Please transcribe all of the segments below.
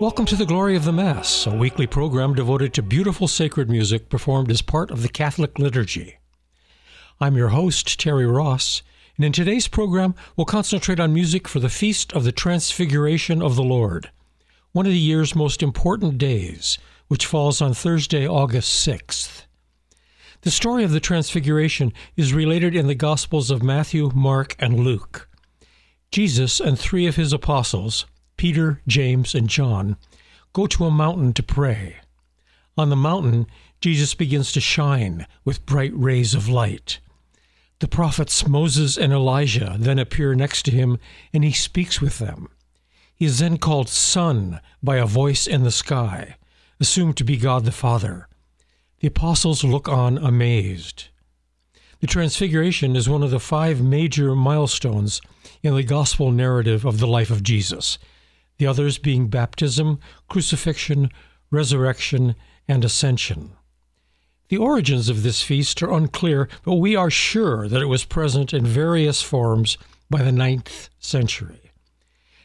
Welcome to The Glory of the Mass, a weekly program devoted to beautiful sacred music performed as part of the Catholic liturgy. I'm your host, Terry Ross, and in today's program, we'll concentrate on music for the Feast of the Transfiguration of the Lord, one of the year's most important days, which falls on Thursday, August 6th. The story of the Transfiguration is related in the Gospels of Matthew, Mark, and Luke. Jesus and three of his apostles, Peter, James, and John, go to a mountain to pray. On the mountain, Jesus begins to shine with bright rays of light. The prophets Moses and Elijah then appear next to him, and he speaks with them. He is then called Son by a voice in the sky, assumed to be God the Father. The apostles look on amazed. The Transfiguration is one of the five major milestones in the gospel narrative of the life of Jesus, the others being baptism, crucifixion, resurrection, and ascension. The origins of this feast are unclear, but we are sure that it was present in various forms by the 9th century,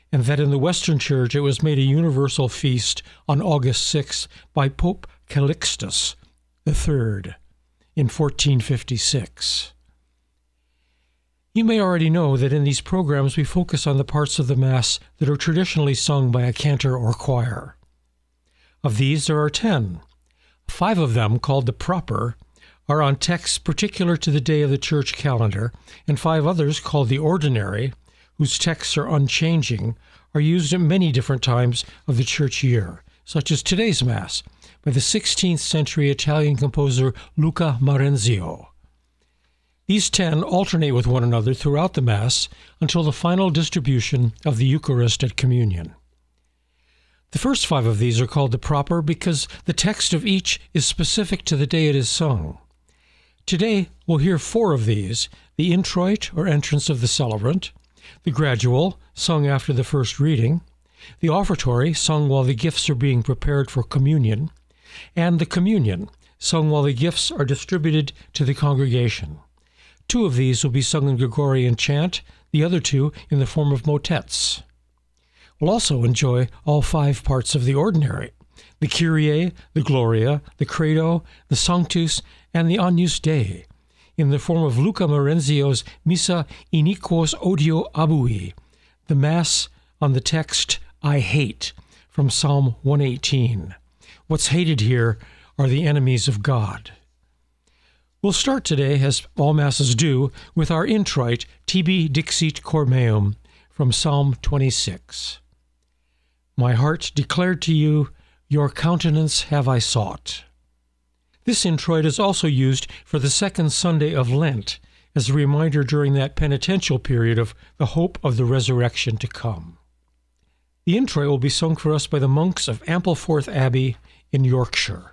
and that in the Western Church it was made a universal feast on August 6th by Pope Calixtus III in 1456. You may already know that in these programs we focus on the parts of the Mass that are traditionally sung by a cantor or choir. Of these, there are 10. 5 of them, called the proper, are on texts particular to the day of the church calendar, and 5 others, called the ordinary, whose texts are unchanging, are used at many different times of the church year, such as today's Mass, by the 16th century Italian composer Luca Marenzio. These 10 alternate with one another throughout the Mass until the final distribution of the Eucharist at Communion. The first 5 of these are called the proper because the text of each is specific to the day it is sung. Today we'll hear 4 of these: the introit, or entrance of the celebrant; the gradual, sung after the first reading; the offertory, sung while the gifts are being prepared for Communion; and the Communion, sung while the gifts are distributed to the congregation. 2 of these will be sung in Gregorian chant, the other 2 in the form of motets. We'll also enjoy all 5 parts of the ordinary: the Kyrie, the Gloria, the Credo, the Sanctus, and the Agnus Dei, in the form of Luca Marenzio's Missa Iniquos Odio Abui, the Mass on the text I hate, from Psalm 118. What's hated here are the enemies of God. We'll start today, as all Masses do, with our introit, Tibi Dixit Cor Meum, from Psalm 26. My heart declared to you, your countenance have I sought. This introit is also used for the second Sunday of Lent, as a reminder during that penitential period of the hope of the resurrection to come. The introit will be sung for us by the monks of Ampleforth Abbey in Yorkshire.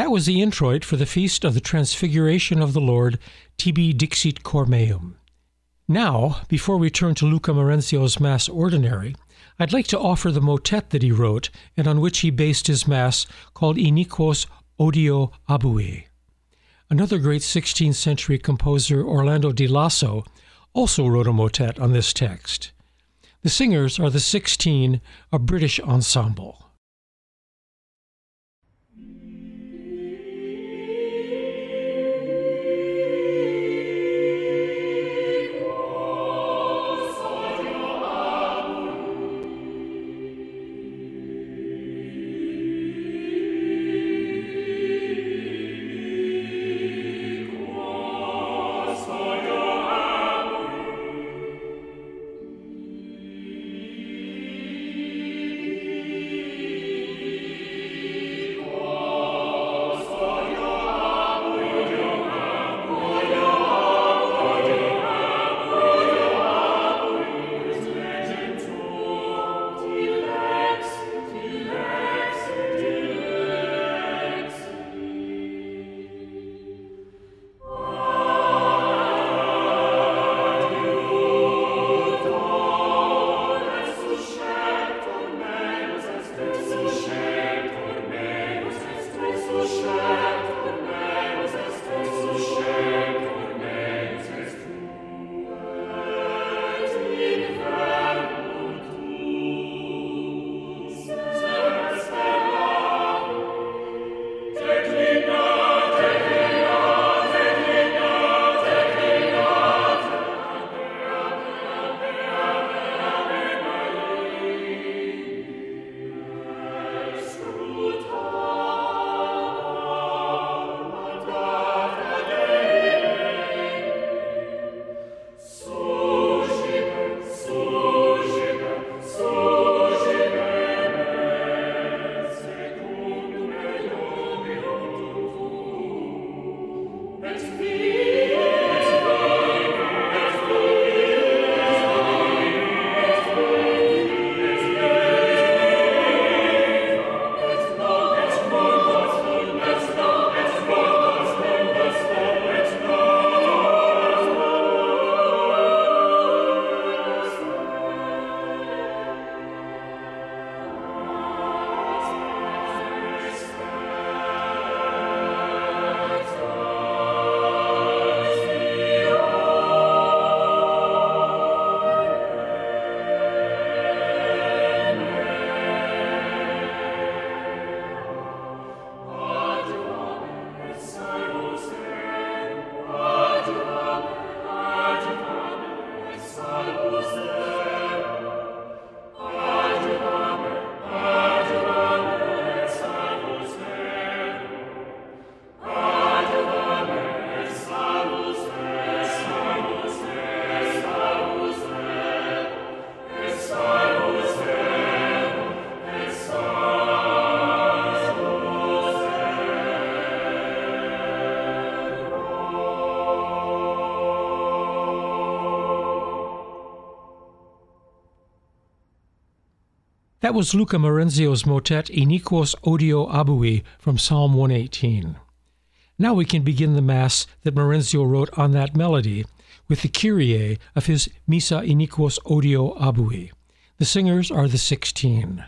That was the introit for the Feast of the Transfiguration of the Lord, Tibi Dixit Cor Meum. Now, before we turn to Luca Marenzio's Mass Ordinary, I'd like to offer the motet that he wrote and on which he based his Mass, called Iniquos Odio Abui. Another great 16th century composer, Orlando di Lasso, also wrote a motet on this text. The singers are the 16, a British ensemble. That was Luca Marenzio's motet Iniquos Odio Abui from Psalm 118. Now we can begin the Mass that Marenzio wrote on that melody with the Kyrie of his Missa Iniquos Odio Abui. The singers are the 16.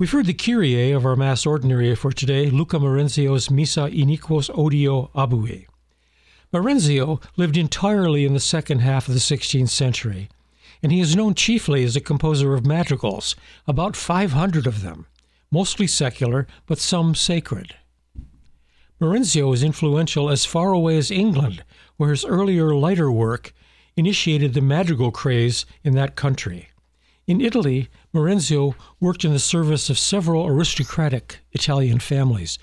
We've heard the Kyrie of our Mass Ordinary for today, Luca Marenzio's Missa Iniquos Odio Abue. Marenzio lived entirely in the second half of the 16th century, and he is known chiefly as a composer of madrigals, about 500 of them, mostly secular, but some sacred. Marenzio is influential as far away as England, where his earlier lighter work initiated the madrigal craze in that country. In Italy, Marenzio worked in the service of several aristocratic Italian families,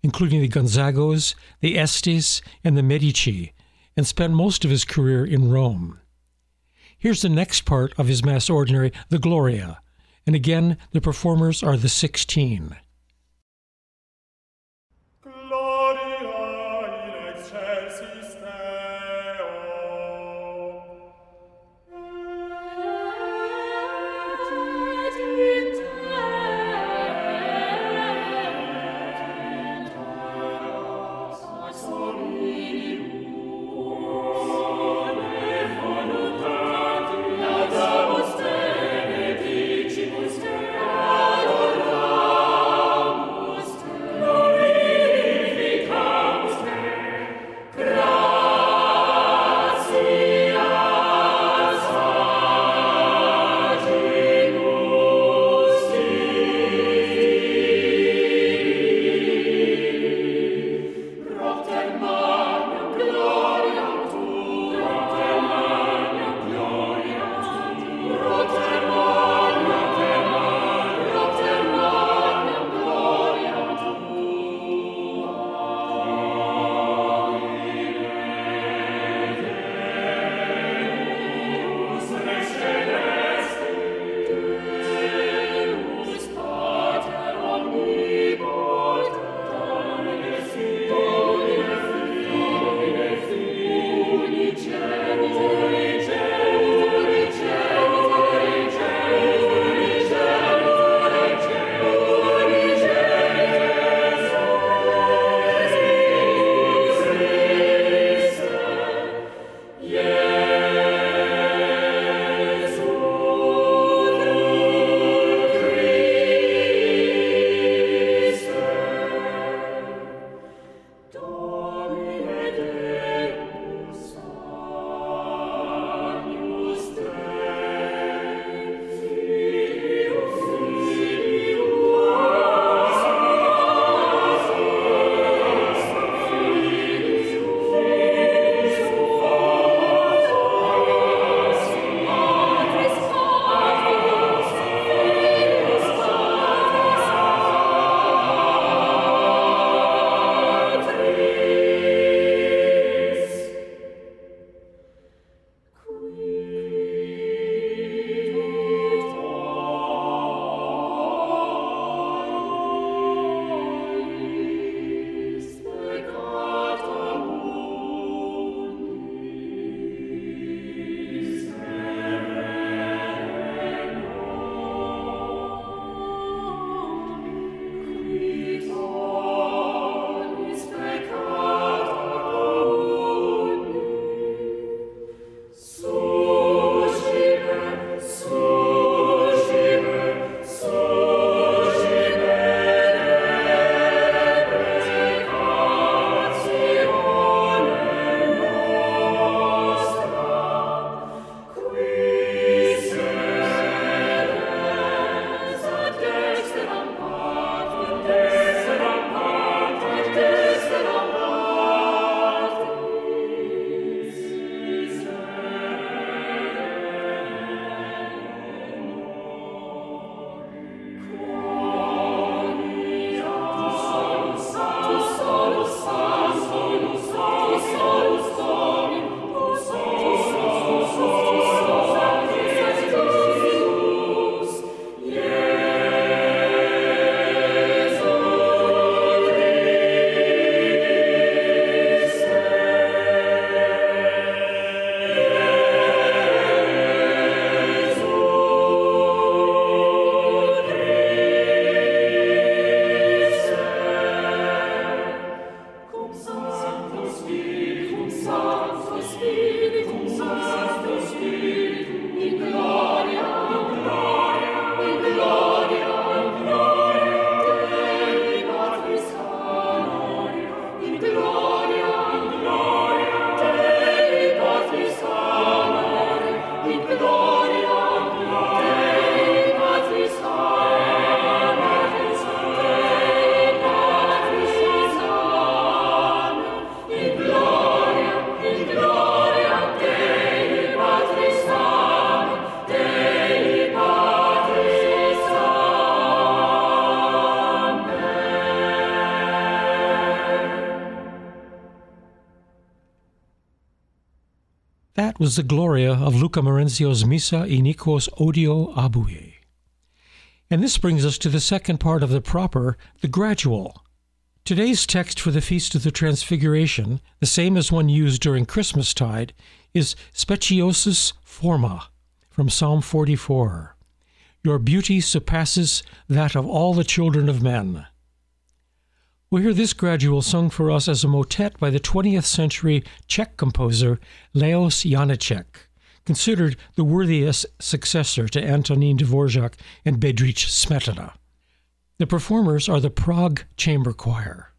including the Gonzagos, the Estes, and the Medici, and spent most of his career in Rome. Here's the next part of his Mass Ordinary, the Gloria, and again, the performers are the 16. Gloria, in gloria, in gloria. That was the Gloria of Luca Marenzio's Missa Iniquos Odio Abue. And this brings us to the second part of the proper, the gradual. Today's text for the Feast of the Transfiguration, the same as one used during Christmastide, is Speciosus Forma, from Psalm 44. Your beauty surpasses that of all the children of men. We'll hear this gradual sung for us as a motet by the 20th century Czech composer Leoš Janáček, considered the worthiest successor to Antonín Dvořák and Bedřich Smetana. The performers are the Prague Chamber Choir.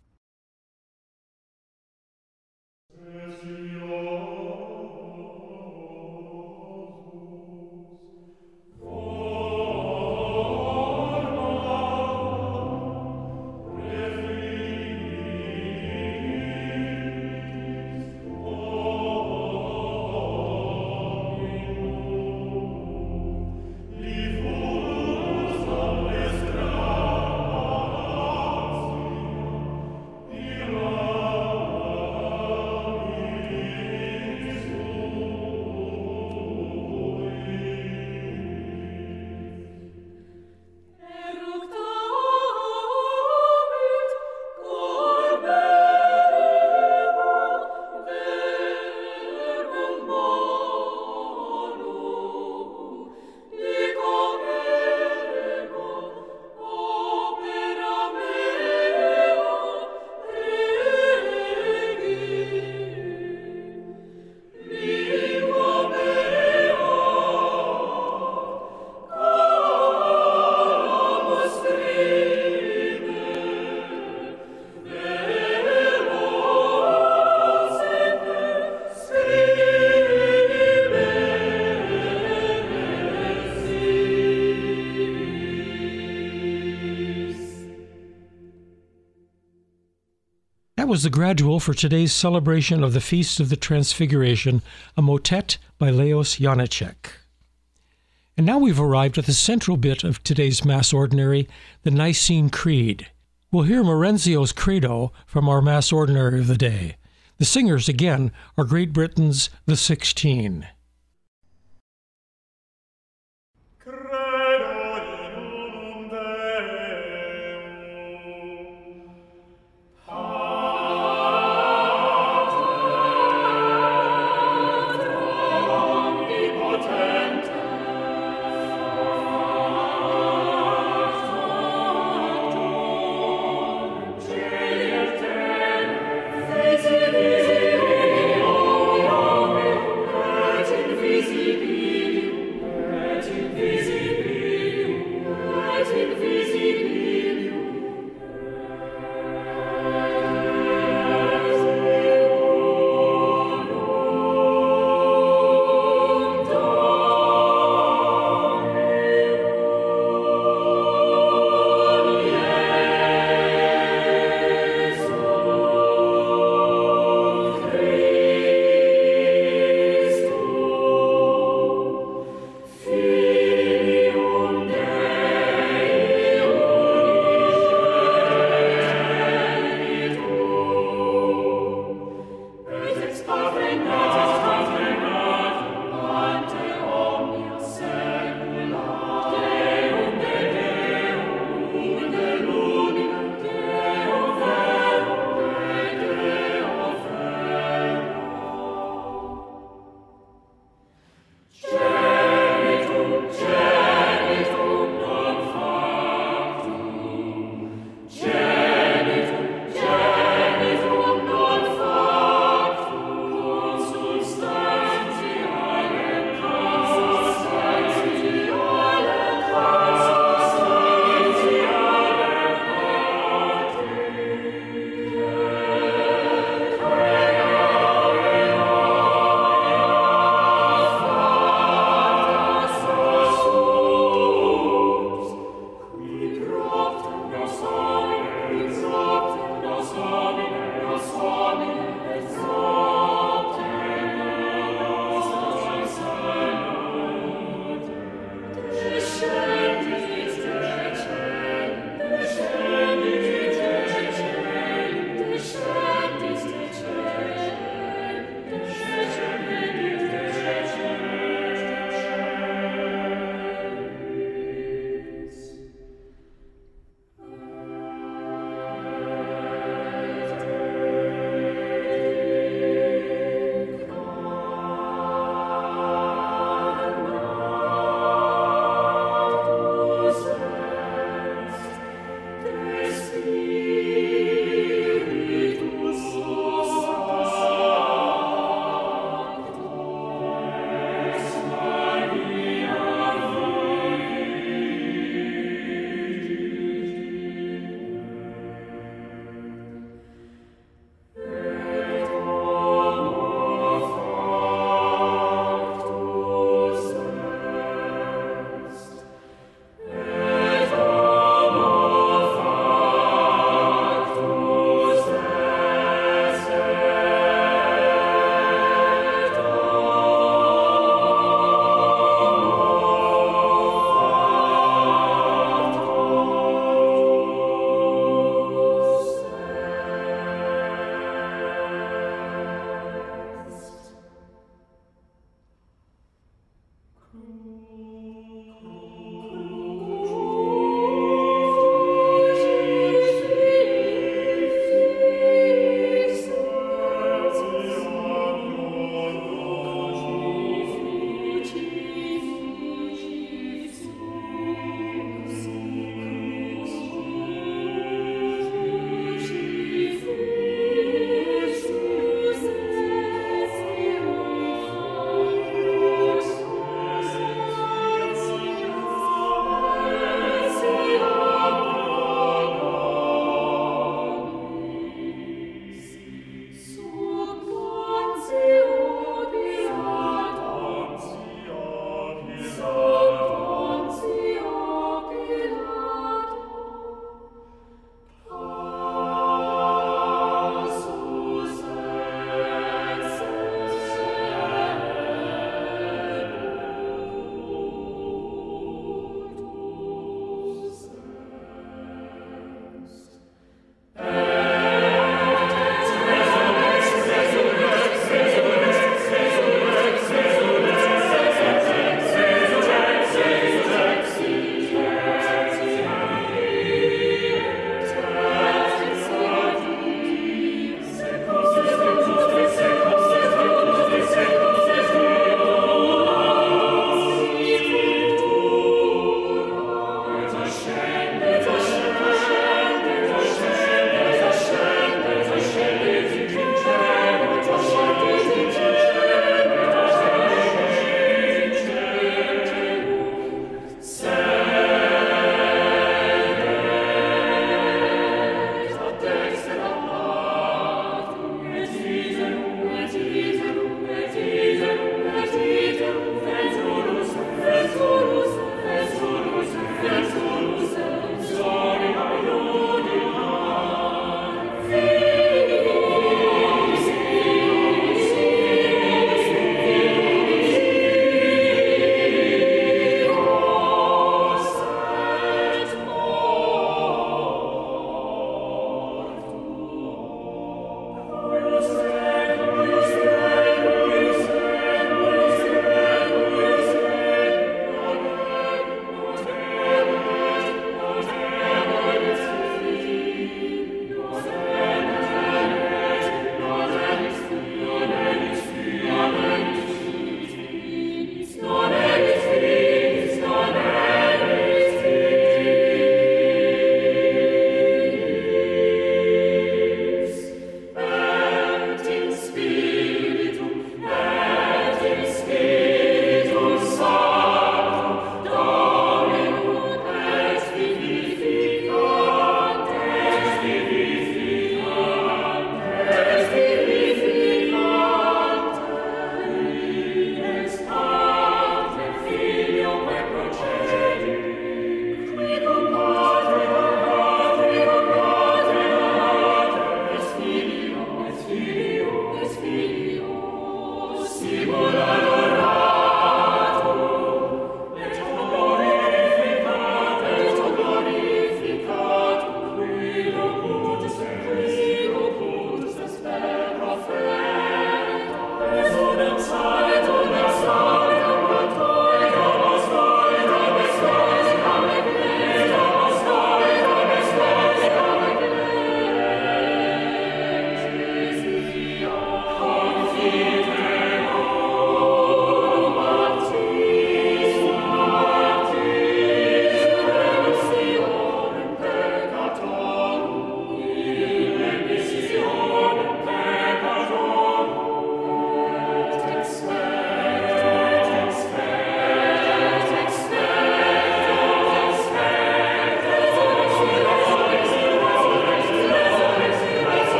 That was the gradual for today's celebration of the Feast of the Transfiguration, a motet by Leoš Janáček. And now we've arrived at the central bit of today's Mass Ordinary, the Nicene Creed. We'll hear Marenzio's Credo from our Mass Ordinary of the day. The singers, again, are Great Britain's the 16.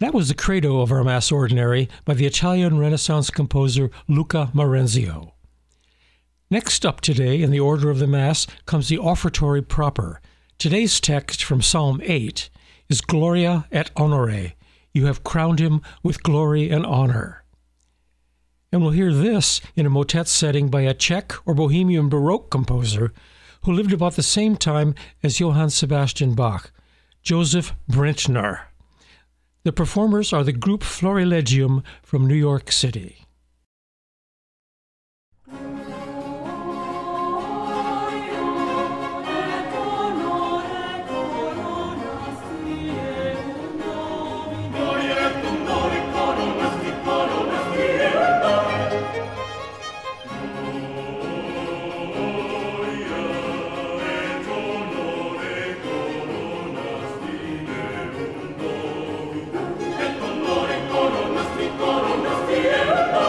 That was the Credo of our Mass Ordinary by the Italian Renaissance composer Luca Marenzio. Next up today in the order of the Mass comes the offertory proper. Today's text from Psalm 8 is Gloria et Honore. You have crowned him with glory and honor. And we'll hear this in a motet setting by a Czech or Bohemian Baroque composer who lived about the same time as Johann Sebastian Bach, Joseph Brentner. The performers are the group Florilegium from New York City. Yeah.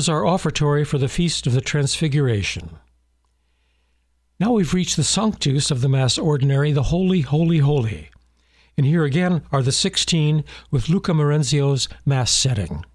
was our offertory for the Feast of the Transfiguration. Now we've reached the Sanctus of the Mass Ordinary, the Holy, Holy, Holy. And here again are the 16 with Luca Marenzio's Mass setting.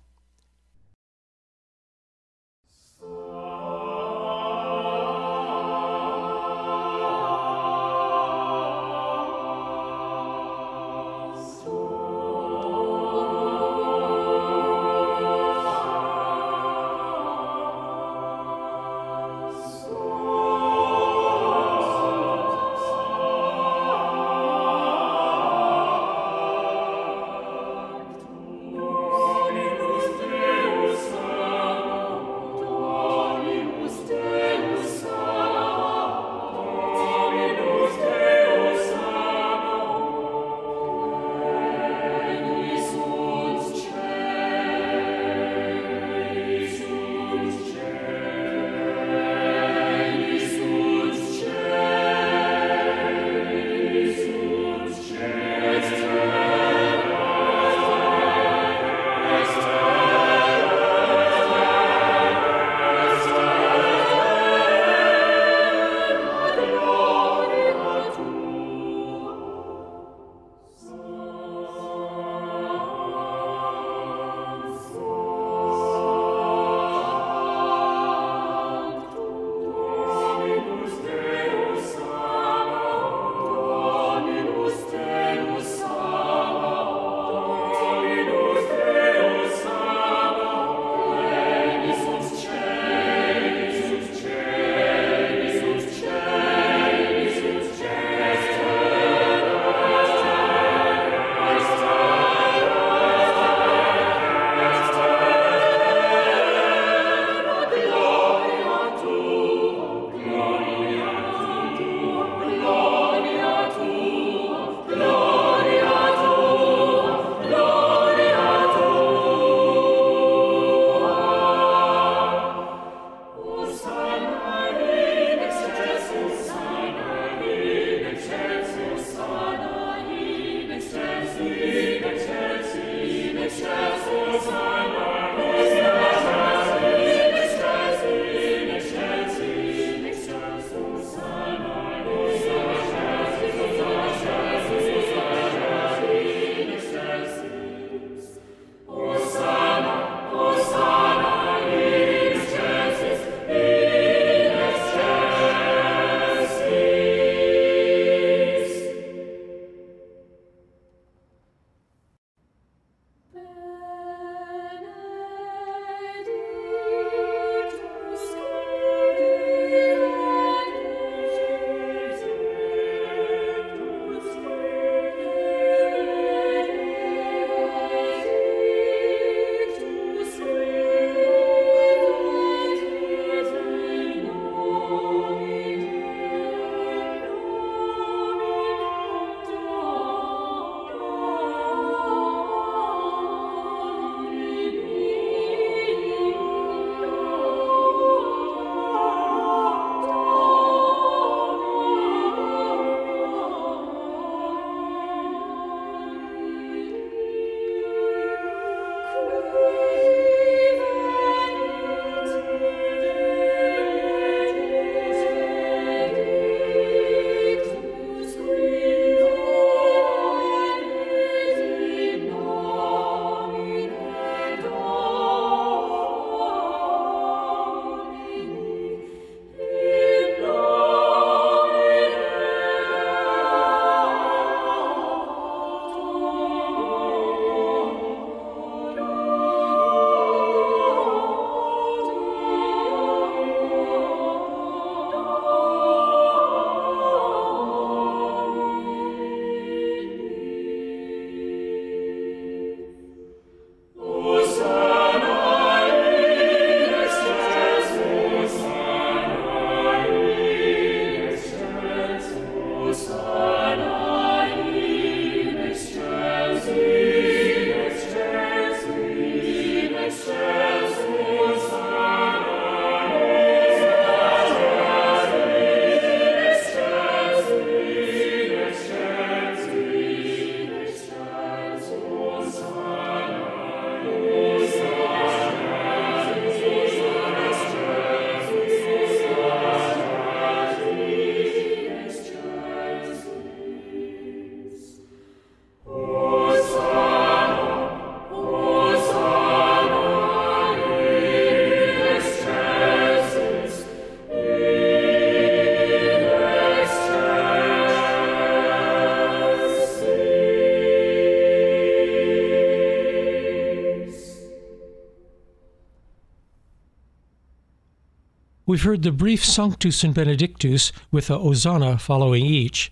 we've heard the brief Sanctus and Benedictus with a Hosanna following each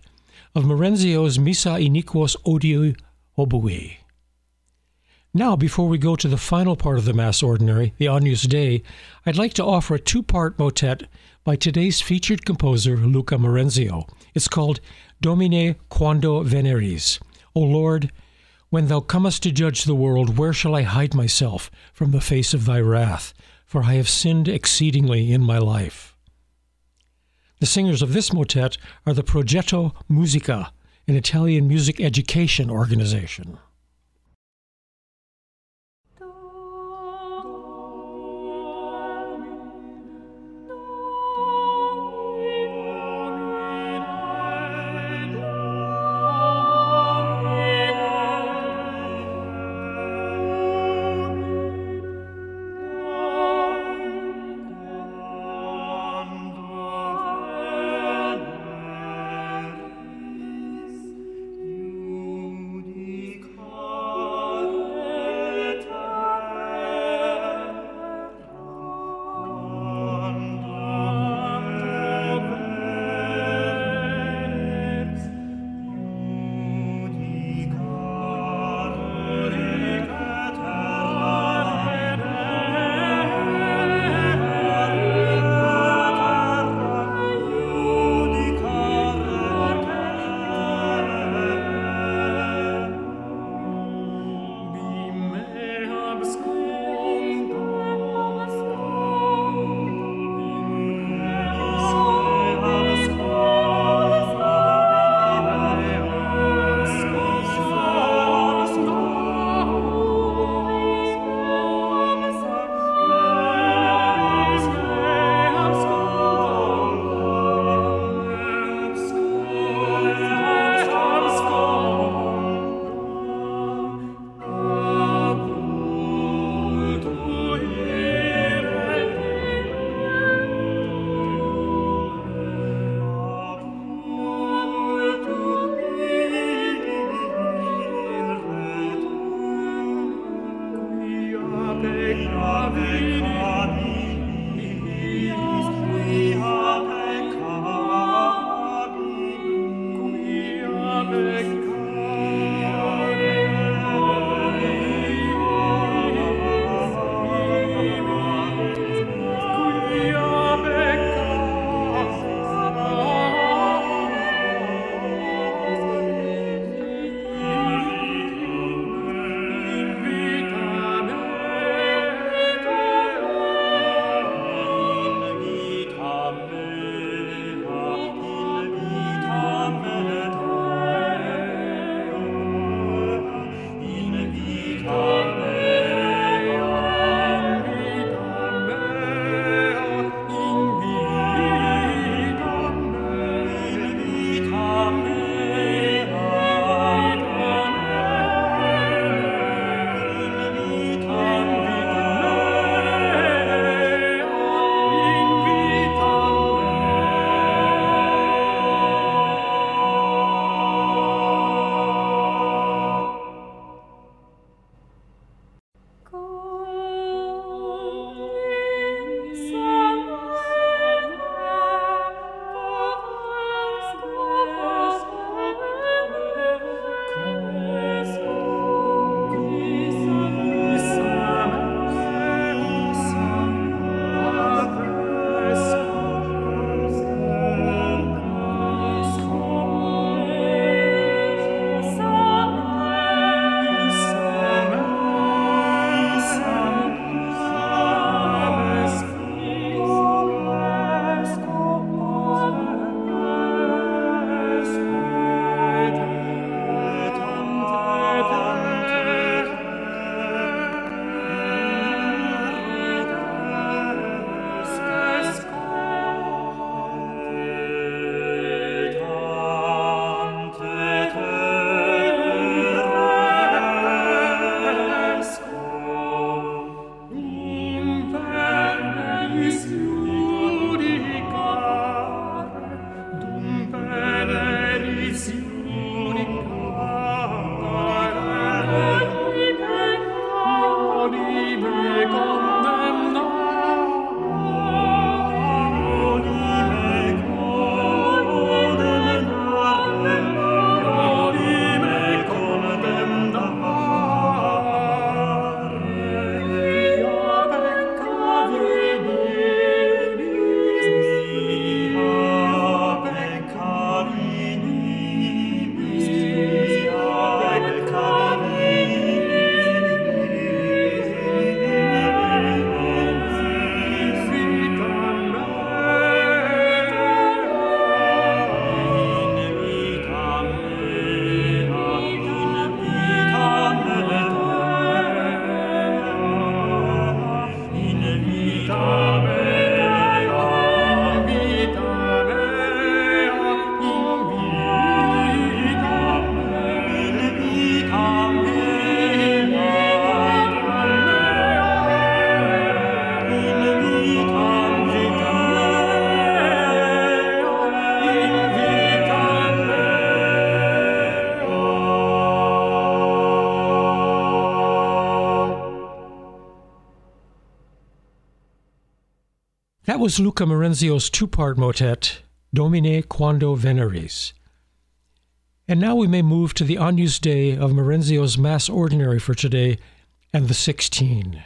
of Marenzio's Missa Iniquos Odii Obui. Now, before we go to the final part of the Mass Ordinary, the Agnus Dei, I'd like to offer a two-part motet by today's featured composer, Luca Marenzio. It's called Domine Quando Veneris, O Lord, when thou comest to judge the world, where shall I hide myself from the face of thy wrath? For I have sinned exceedingly in my life. The singers of this motet are the Progetto Musica, an Italian music education organization. was Luca Marenzio's two-part motet, Domine Quando Veneris. And now we may move to the Agnus Dei of Marenzio's Mass Ordinary for today and the 16.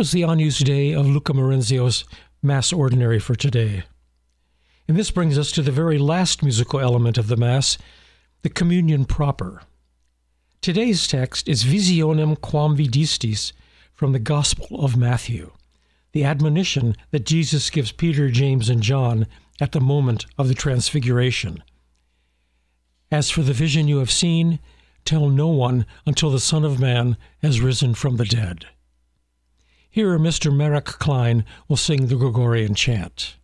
Was the Agnus Dei of Luca Marenzio's Mass Ordinary for today. And this brings us to the very last musical element of the Mass, the Communion proper. Today's text is Visionem quam vidistis from the Gospel of Matthew, the admonition that Jesus gives Peter, James, and John at the moment of the Transfiguration. As for the vision you have seen, tell no one until the Son of Man has risen from the dead. Here, Mr. Merrick Klein will sing the Gregorian chant.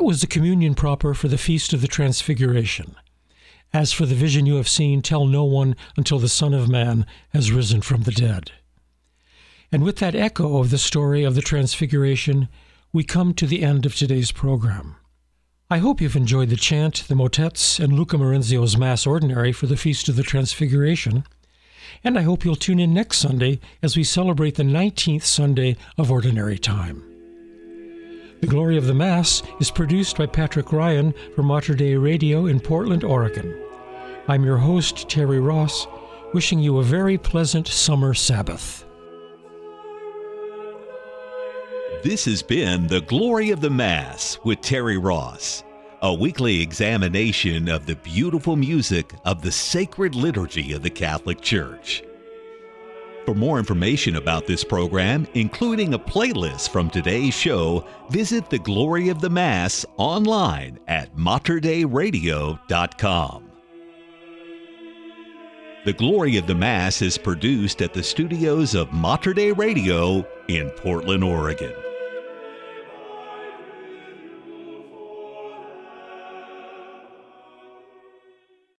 Was the communion proper for the Feast of the Transfiguration. As for the vision you have seen, tell no one until the Son of Man has risen from the dead. And with that echo of the story of the Transfiguration, we come to the end of today's program. I hope you've enjoyed the chant, the motets, and Luca Marenzio's Mass Ordinary for the Feast of the Transfiguration, and I hope you'll tune in next Sunday as we celebrate the 19th Sunday of Ordinary Time. The Glory of the Mass is produced by Patrick Ryan for Mater Dei Radio in Portland, Oregon. I'm your host, Terry Ross, wishing you a very pleasant summer Sabbath. This has been The Glory of the Mass with Terry Ross, a weekly examination of the beautiful music of the sacred liturgy of the Catholic Church. For more information about this program, including a playlist from today's show, visit The Glory of the Mass online at materdeiradio.com. The Glory of the Mass is produced at the studios of Mater Dei Radio in Portland, Oregon.